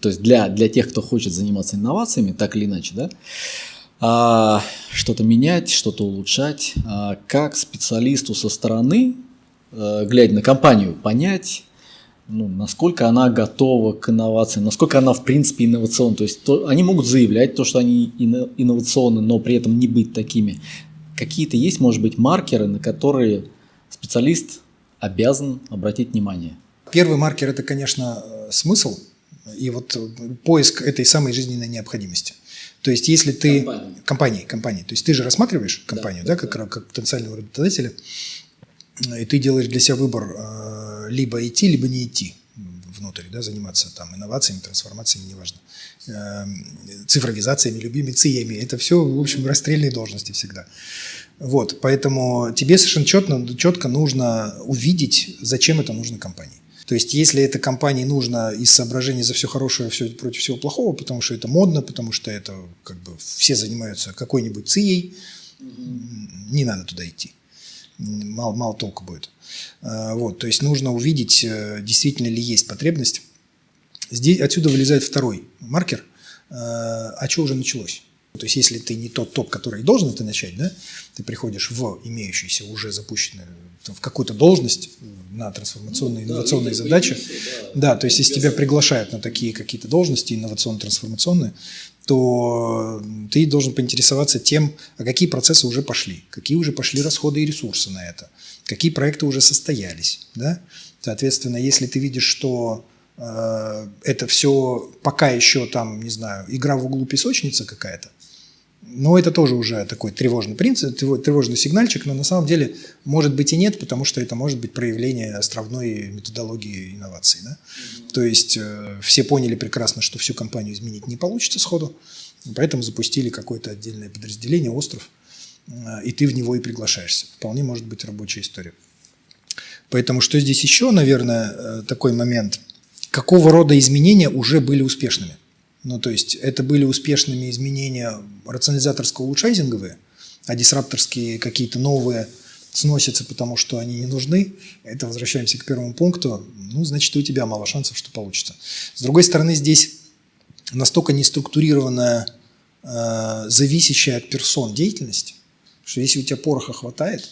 то есть для, для тех, кто хочет заниматься инновациями, так или иначе, да, а, что-то менять, что-то улучшать, а, как специалисту со стороны, э, глядя на компанию, понять, ну, насколько она готова к инновациям, насколько она, в принципе, инновационна. То есть то, они могут заявлять то, что они ино, инновационны, но при этом не быть такими. Какие-то есть, может быть, маркеры, на которые специалист обязан обратить внимание? Первый маркер – это, конечно, смысл и вот поиск этой самой жизненной необходимости. То есть если ты… Компании. Компании. То есть ты же рассматриваешь компанию, да, да, да, как, да. как потенциального работодателя, и ты делаешь для себя выбор либо идти, либо не идти внутрь, да, заниматься там инновациями, трансформациями, неважно, цифровизациями, любимициями. Это все, в общем, расстрельные должности всегда. Вот, поэтому тебе совершенно четко, четко нужно увидеть, зачем это нужно компании. То есть, если это компании нужно из соображений за все хорошее, все против всего плохого, потому что это модно, потому что это как бы все занимаются какой-нибудь цией, не надо туда идти. Мало, мало толку будет. Вот, то есть нужно увидеть, действительно ли есть потребность. Здесь, отсюда вылезает второй маркер. А что уже началось? То есть если ты не тот топ, который должен это начать, да, ты приходишь в имеющуюся, уже запущенную, в какую-то должность на трансформационные, ну, инновационные да, задачи. Да, да, то есть если тебя приглашают на такие какие-то должности инновационно-трансформационные, то ты должен поинтересоваться тем, а какие процессы уже пошли, какие уже пошли расходы и ресурсы на это, какие проекты уже состоялись. Да? Соответственно, если ты видишь, что э, это все пока еще там, не знаю, игра в углу песочница какая-то, но это тоже уже такой тревожный принцип, тревожный сигнальчик, но на самом деле может быть и нет, потому что это может быть проявление островной методологии инноваций. Да? Mm-hmm. То есть э, все поняли прекрасно, что всю компанию изменить не получится сходу, поэтому запустили какое-то отдельное подразделение, остров, э, и ты в него и приглашаешься. Вполне может быть рабочая история. Поэтому что здесь еще, наверное, э, такой момент? Какого рода изменения уже были успешными? Ну, то есть это были успешными изменения рационализаторско-улучшайзинговые, а дисрапторские какие-то новые сносятся, потому что они не нужны. Это возвращаемся к первому пункту. Ну, значит, у тебя мало шансов, что получится. С другой стороны, здесь настолько неструктурированная, э, зависящая от персон деятельность, что если у тебя пороха хватает,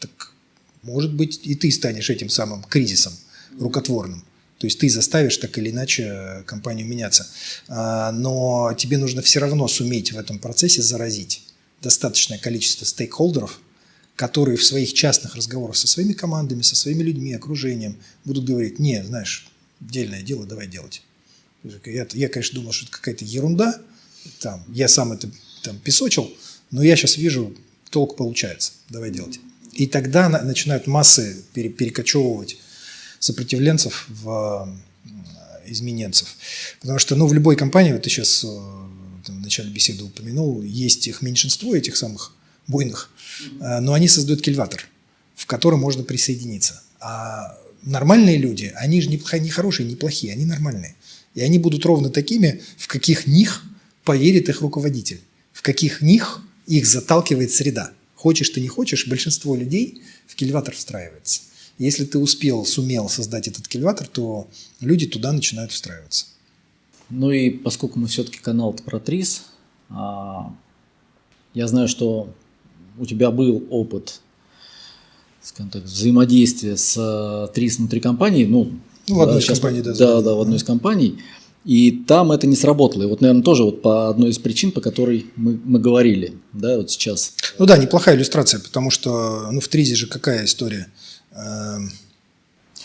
так, может быть, и ты станешь этим самым кризисом рукотворным. То есть ты заставишь так или иначе компанию меняться. Но тебе нужно все равно суметь в этом процессе заразить достаточное количество стейкхолдеров, которые в своих частных разговорах со своими командами, со своими людьми, окружением будут говорить: не, знаешь, дельное дело, давай делать. Я, я конечно, думал, что это какая-то ерунда. Там, я сам это там, песочил, но я сейчас вижу, толк получается, давай делать. И тогда начинают массы перекочевывать сопротивленцев в измененцев. Потому что ну, в любой компании, вот ты сейчас там, в начале беседы упомянул, есть их меньшинство, этих самых буйных, mm-hmm. но они создают кильватор, в который можно присоединиться. А нормальные люди, они же не хорошие, не плохие, они нормальные. И они будут ровно такими, в каких них поверит их руководитель, в каких них их заталкивает среда. Хочешь ты не хочешь, большинство людей в кильватор встраивается. Если ты успел, сумел создать этот кильватор, то люди туда начинают встраиваться. Ну и поскольку мы все-таки канал про ТРИЗ, я знаю, что у тебя был опыт, скажем так, взаимодействия с ТРИЗ внутри компании. Ну, ну в одной да, из компаний. Да, да, да, в одной из компаний. И там это не сработало. И вот, наверное, тоже вот по одной из причин, по которой мы, мы говорили, да, вот сейчас. Ну да, неплохая иллюстрация, потому что, ну, в ТРИЗе же какая история?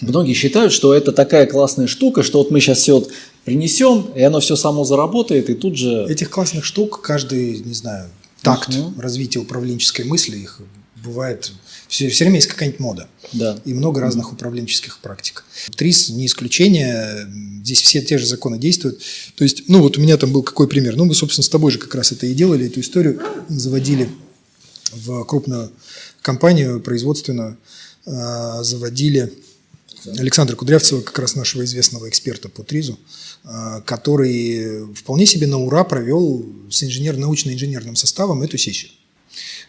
Многие считают, что это такая классная штука, что вот мы сейчас все вот принесем, и оно все само заработает, и тут же... Этих классных штук каждый, не знаю, такт uh-huh. развития управленческой мысли, их бывает... Все, все время есть какая-нибудь мода. Да. И много разных mm-hmm. управленческих практик. ТРИЗ не исключение. Здесь все те же законы действуют. То есть, ну вот у меня там был какой пример. Ну мы, собственно, с тобой же как раз это и делали, эту историю заводили в крупную компанию производственную. Э, заводили Александра Кудрявцева, как раз нашего известного эксперта по ТРИЗу, э, который вполне себе на ура провел с инженер, научно-инженерным составом эту сессию.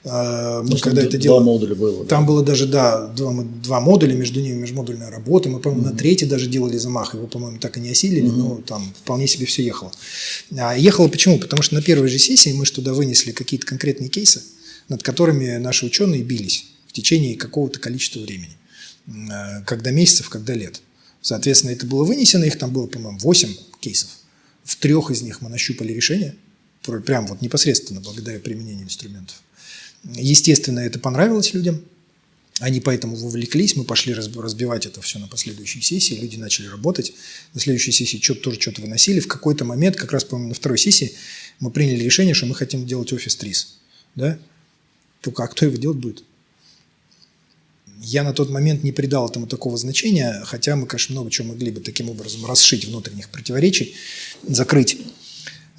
Мы когда это делали, два модуля было, там да. было даже да, два, два модуля, между ними межмодульная работа. Мы, по-моему, mm-hmm. на третий даже делали замах. Его, по-моему, так и не осилили, mm-hmm. но там вполне себе все ехало. А ехало почему? Потому что на первой же сессии мы же туда вынесли какие-то конкретные кейсы, над которыми наши ученые бились в течение какого-то количества времени. Когда месяцев, когда лет. Соответственно, это было вынесено. Их там было, по-моему, восемь кейсов. В трех из них мы нащупали решение. Прям вот непосредственно благодаря применению инструментов. Естественно, это понравилось людям, они поэтому вовлеклись, мы пошли разбивать это все на последующие сессии, люди начали работать, на следующей сессии что-то тоже что-то выносили, в какой-то момент, как раз, по-моему, на второй сессии мы приняли решение, что мы хотим делать офис ТРИЗ, да? Только а кто его делать будет? Я на тот момент не придал этому такого значения, хотя мы, конечно, много чего могли бы таким образом расшить внутренних противоречий, закрыть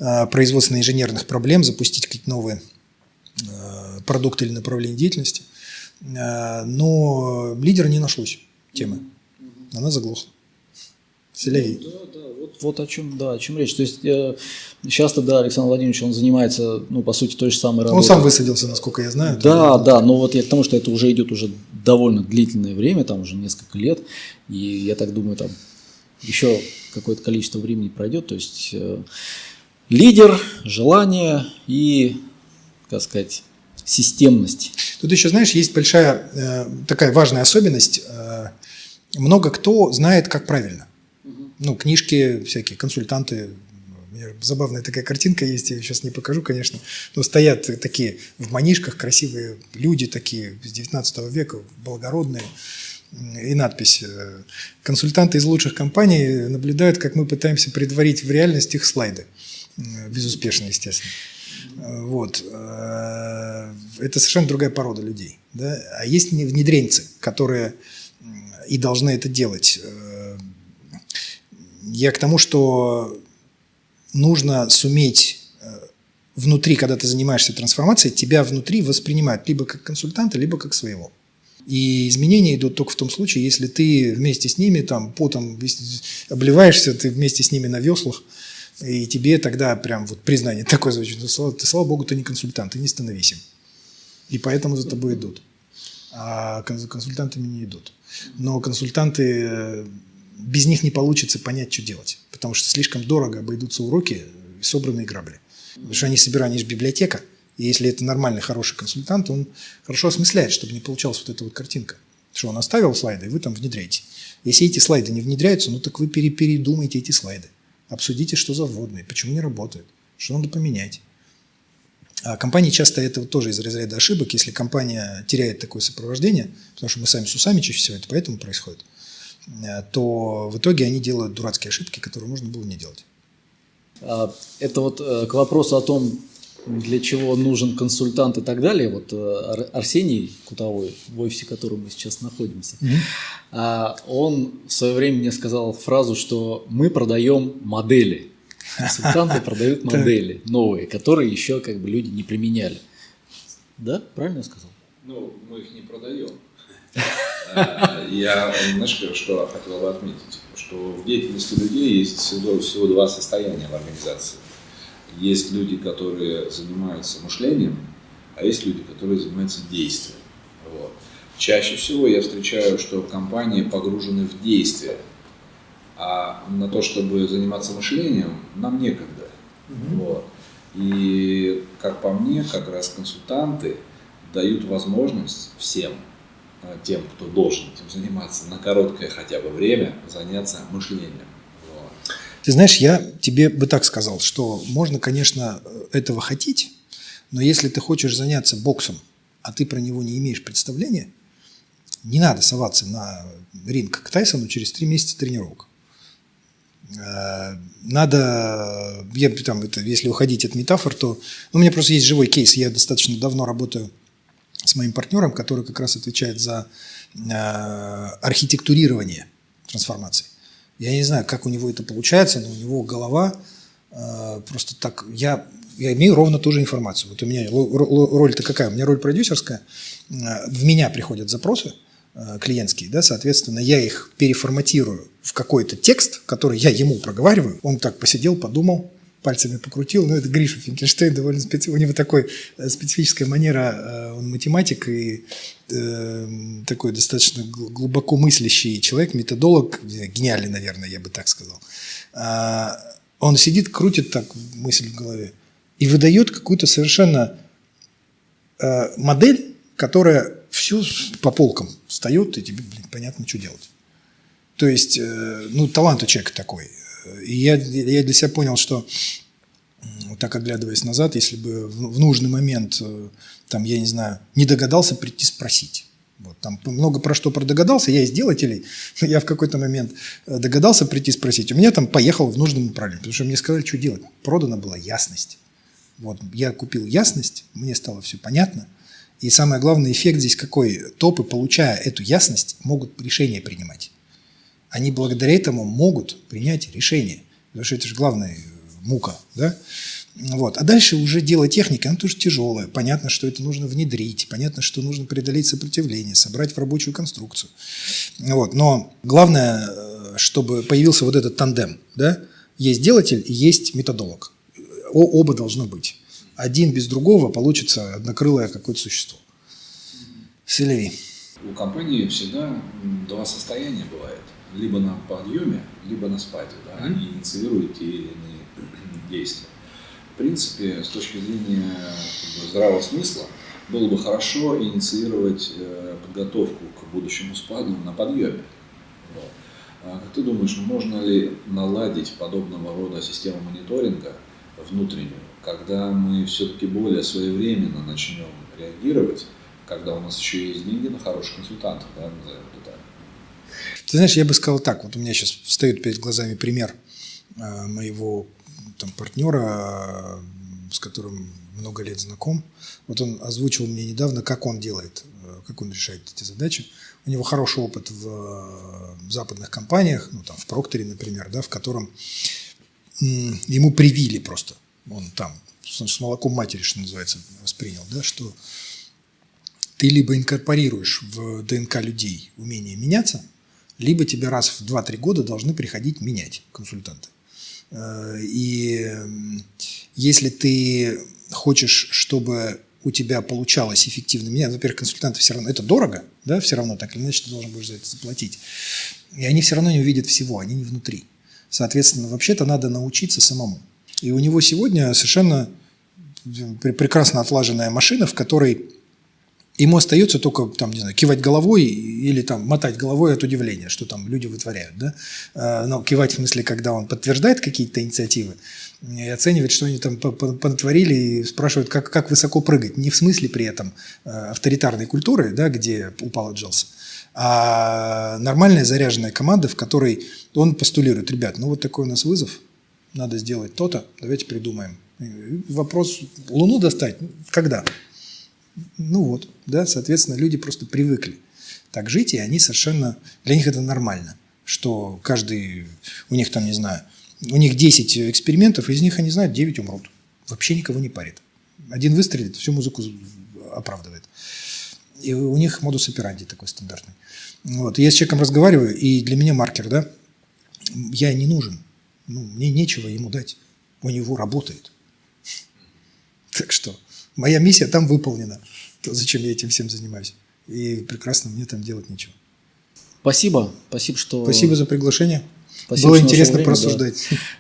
э, производственно-инженерных проблем, запустить какие-то новые продукт или направление деятельности, но лидера не нашлось темы, она заглохла. Селей. Да, да, вот, вот о чем, да, о чем речь. То есть э, сейчас-то, да, Александр Владимирович, он занимается, ну, по сути, той же самой работой. Он сам высадился, насколько я знаю. Да, да, да, но вот я к тому, что это уже идет уже довольно длительное время, там уже несколько лет, и я так думаю, там еще какое-то количество времени пройдет, то есть э, лидер, желание и... так сказать, системность. Тут еще, знаешь, есть большая э, такая важная особенность. Э, много кто знает, как правильно. Угу. Ну, книжки всякие, консультанты. У меня забавная такая картинка есть, я ее сейчас не покажу, конечно. Но стоят такие в манишках красивые люди такие с девятнадцатого века, благородные. И надпись «Консультанты из лучших компаний наблюдают, как мы пытаемся предварить в реальность их слайды». Безуспешно, естественно. Вот. Это совершенно другая порода людей. Да? А есть внедренцы, которые и должны это делать. Я к тому, что нужно суметь внутри, когда ты занимаешься трансформацией, тебя внутри воспринимают либо как консультанта, либо как своего. И изменения идут только в том случае, если ты вместе с ними там, потом обливаешься, ты вместе с ними на веслах. И тебе тогда прям вот признание такое звучит, ты, слава, ты, слава богу, ты не консультант, ты не становись им. И поэтому за тобой идут. А консультантами не идут. Но консультанты, без них не получится понять, что делать. Потому что слишком дорого обойдутся уроки, собранные грабли. Потому что они собирают, они же библиотека. И если это нормальный, хороший консультант, он хорошо осмысляет, чтобы не получалась вот эта вот картинка. Что он оставил слайды, и вы там внедряете. Если эти слайды не внедряются, ну так вы передумайте эти слайды. Обсудите, что за вводные, почему не работают, что надо поменять. А компании часто это тоже из разряда ошибок, если компания теряет такое сопровождение, потому что мы сами с усами чаще всего, это поэтому происходит, то в итоге они делают дурацкие ошибки, которые можно было не делать. Это вот к вопросу о том, для чего нужен консультант и так далее. Вот Арсений Кутовой, в офисе которого мы сейчас находимся, mm-hmm. он в свое время мне сказал фразу, что мы продаем модели. Консультанты продают модели новые, которые еще как бы люди не применяли. Да? Правильно я сказал? Ну, мы их не продаем. Я, знаешь, что хотел бы отметить, что в деятельности людей есть всего два состояния в организации. Есть люди, которые занимаются мышлением, а есть люди, которые занимаются действием. Вот. Чаще всего я встречаю, что компании погружены в действие, а на то, чтобы заниматься мышлением, нам некогда. Угу. Вот. И, как по мне, как раз консультанты дают возможность всем тем, кто должен этим заниматься, на короткое хотя бы время заняться мышлением. Ты знаешь, я тебе бы так сказал, что можно, конечно, этого хотеть, но если ты хочешь заняться боксом, а ты про него не имеешь представления, не надо соваться на ринг к Тайсону через три месяца тренировок. Надо, я, там, это, если уходить от метафор, то ну, у меня просто есть живой кейс. Я достаточно давно работаю с моим партнером, который как раз отвечает за э, архитектурирование трансформации. Я не знаю, как у него это получается, но у него голова э, просто так... Я, я имею ровно ту же информацию. Вот у меня роль-то какая? У меня роль продюсерская. В меня приходят запросы клиентские, да, соответственно, я их переформатирую в какой-то текст, который я ему проговариваю. Он так посидел, подумал, пальцами покрутил. Ну, это Гриша Финкенштейн, довольно специ... у него такой специфическая манера, он математик и э, такой достаточно глубоко мыслящий человек, методолог, гениальный, наверное, я бы так сказал. Он сидит, крутит так мысль в голове и выдает какую-то совершенно э, модель, которая все по полкам встает, и тебе, блин, понятно, что делать. То есть, ну, талант у человека такой. И я, я для себя понял, что, так оглядываясь назад, если бы в нужный момент, там, я не знаю, не догадался прийти спросить. Вот, там много про что продогадался, я из делателей, я в какой-то момент догадался прийти спросить. У меня там поехал в нужном направлении, потому что мне сказали, что делать. Продана была ясность. Вот, я купил ясность, мне стало все понятно. И самое главное, эффект здесь какой? Топы, получая эту ясность, могут решения принимать. Они благодаря этому могут принять решение. Потому что это же главная мука. Да? Вот. А дальше уже дело техники, оно тоже тяжелое. Понятно, что это нужно внедрить. Понятно, что нужно преодолеть сопротивление, собрать в рабочую конструкцию. Вот. Но главное, чтобы появился вот этот тандем. Да? Есть делатель и есть методолог. О, оба должно быть. Один без другого получится однокрылое какое-то существо. Селеви. У компании всегда два состояния бывает. Либо на подъеме, либо на спаде. Да? Они инициируют те или иные действия. В принципе, с точки зрения здравого смысла, было бы хорошо инициировать подготовку к будущему спаду на подъеме. Как ты думаешь, можно ли наладить подобного рода систему мониторинга внутреннюю, когда мы все-таки более своевременно начнем реагировать, когда у нас еще есть деньги на хороших консультантов, да, за детали. Ты знаешь, я бы сказал так, вот у меня сейчас встает перед глазами пример э, моего там, партнера, э, с которым много лет знаком. Вот он озвучил мне недавно, как он делает, э, как он решает эти задачи. У него хороший опыт в, э, в западных компаниях, ну там в Проктере, например, да, в котором э, ему привили просто. Он там с молоком матери, что называется, воспринял, да, что ты либо инкорпорируешь в ДНК людей умение меняться, либо тебе раз в два-три года должны приходить менять консультанты. И если ты хочешь, чтобы у тебя получалось эффективно менять, во-первых, консультанты все равно, это дорого, да, все равно так или иначе ты должен будешь за это заплатить, и они все равно не увидят всего, они не внутри. Соответственно, вообще-то надо научиться самому. И у него сегодня совершенно прекрасно отлаженная машина, в которой ему остается только там, не знаю, кивать головой или там, мотать головой от удивления, что там люди вытворяют. Да? Но кивать в смысле, когда он подтверждает какие-то инициативы и оценивает, что они там понатворили, и спрашивают, как, как высоко прыгать. Не в смысле при этом авторитарной культуры, да, где упал и отжался, а нормальная заряженная команда, в которой он постулирует: ребят, ну вот такой у нас вызов. Надо сделать то-то, давайте придумаем. Вопрос, Луну достать? Когда? Ну вот, да, соответственно, люди просто привыкли так жить, и они совершенно, для них это нормально, что каждый, у них там, не знаю, у них десять экспериментов, из них, они знают, девять умрут. Вообще никого не парит. Один выстрелит, всю музыку оправдывает. И у них модус операнди такой стандартный. Вот, я с человеком разговариваю, и для меня маркер, да, я не нужен. Ну, мне нечего ему дать. У него работает. Так что, моя миссия там выполнена. То, зачем я этим всем занимаюсь. И прекрасно, мне там делать нечего. Спасибо. Спасибо, что... Спасибо за приглашение. Спасибо, было интересно время, просуждать.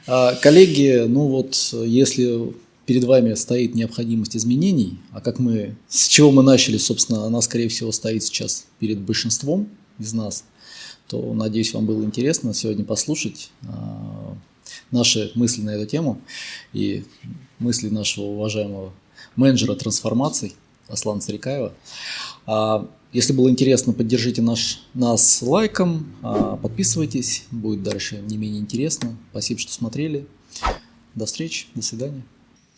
Да. Коллеги, ну вот, если перед вами стоит необходимость изменений, а как мы, с чего мы начали, собственно, она, скорее всего, стоит сейчас перед большинством из нас, то, надеюсь, вам было интересно сегодня послушать. наши мысли на эту тему и мысли нашего уважаемого менеджера трансформаций Аслана Царикаева. Если было интересно, поддержите наш, нас лайком, подписывайтесь, будет дальше не менее интересно. Спасибо, что смотрели. До встречи, до свидания.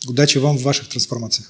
Удачи вам в ваших трансформациях.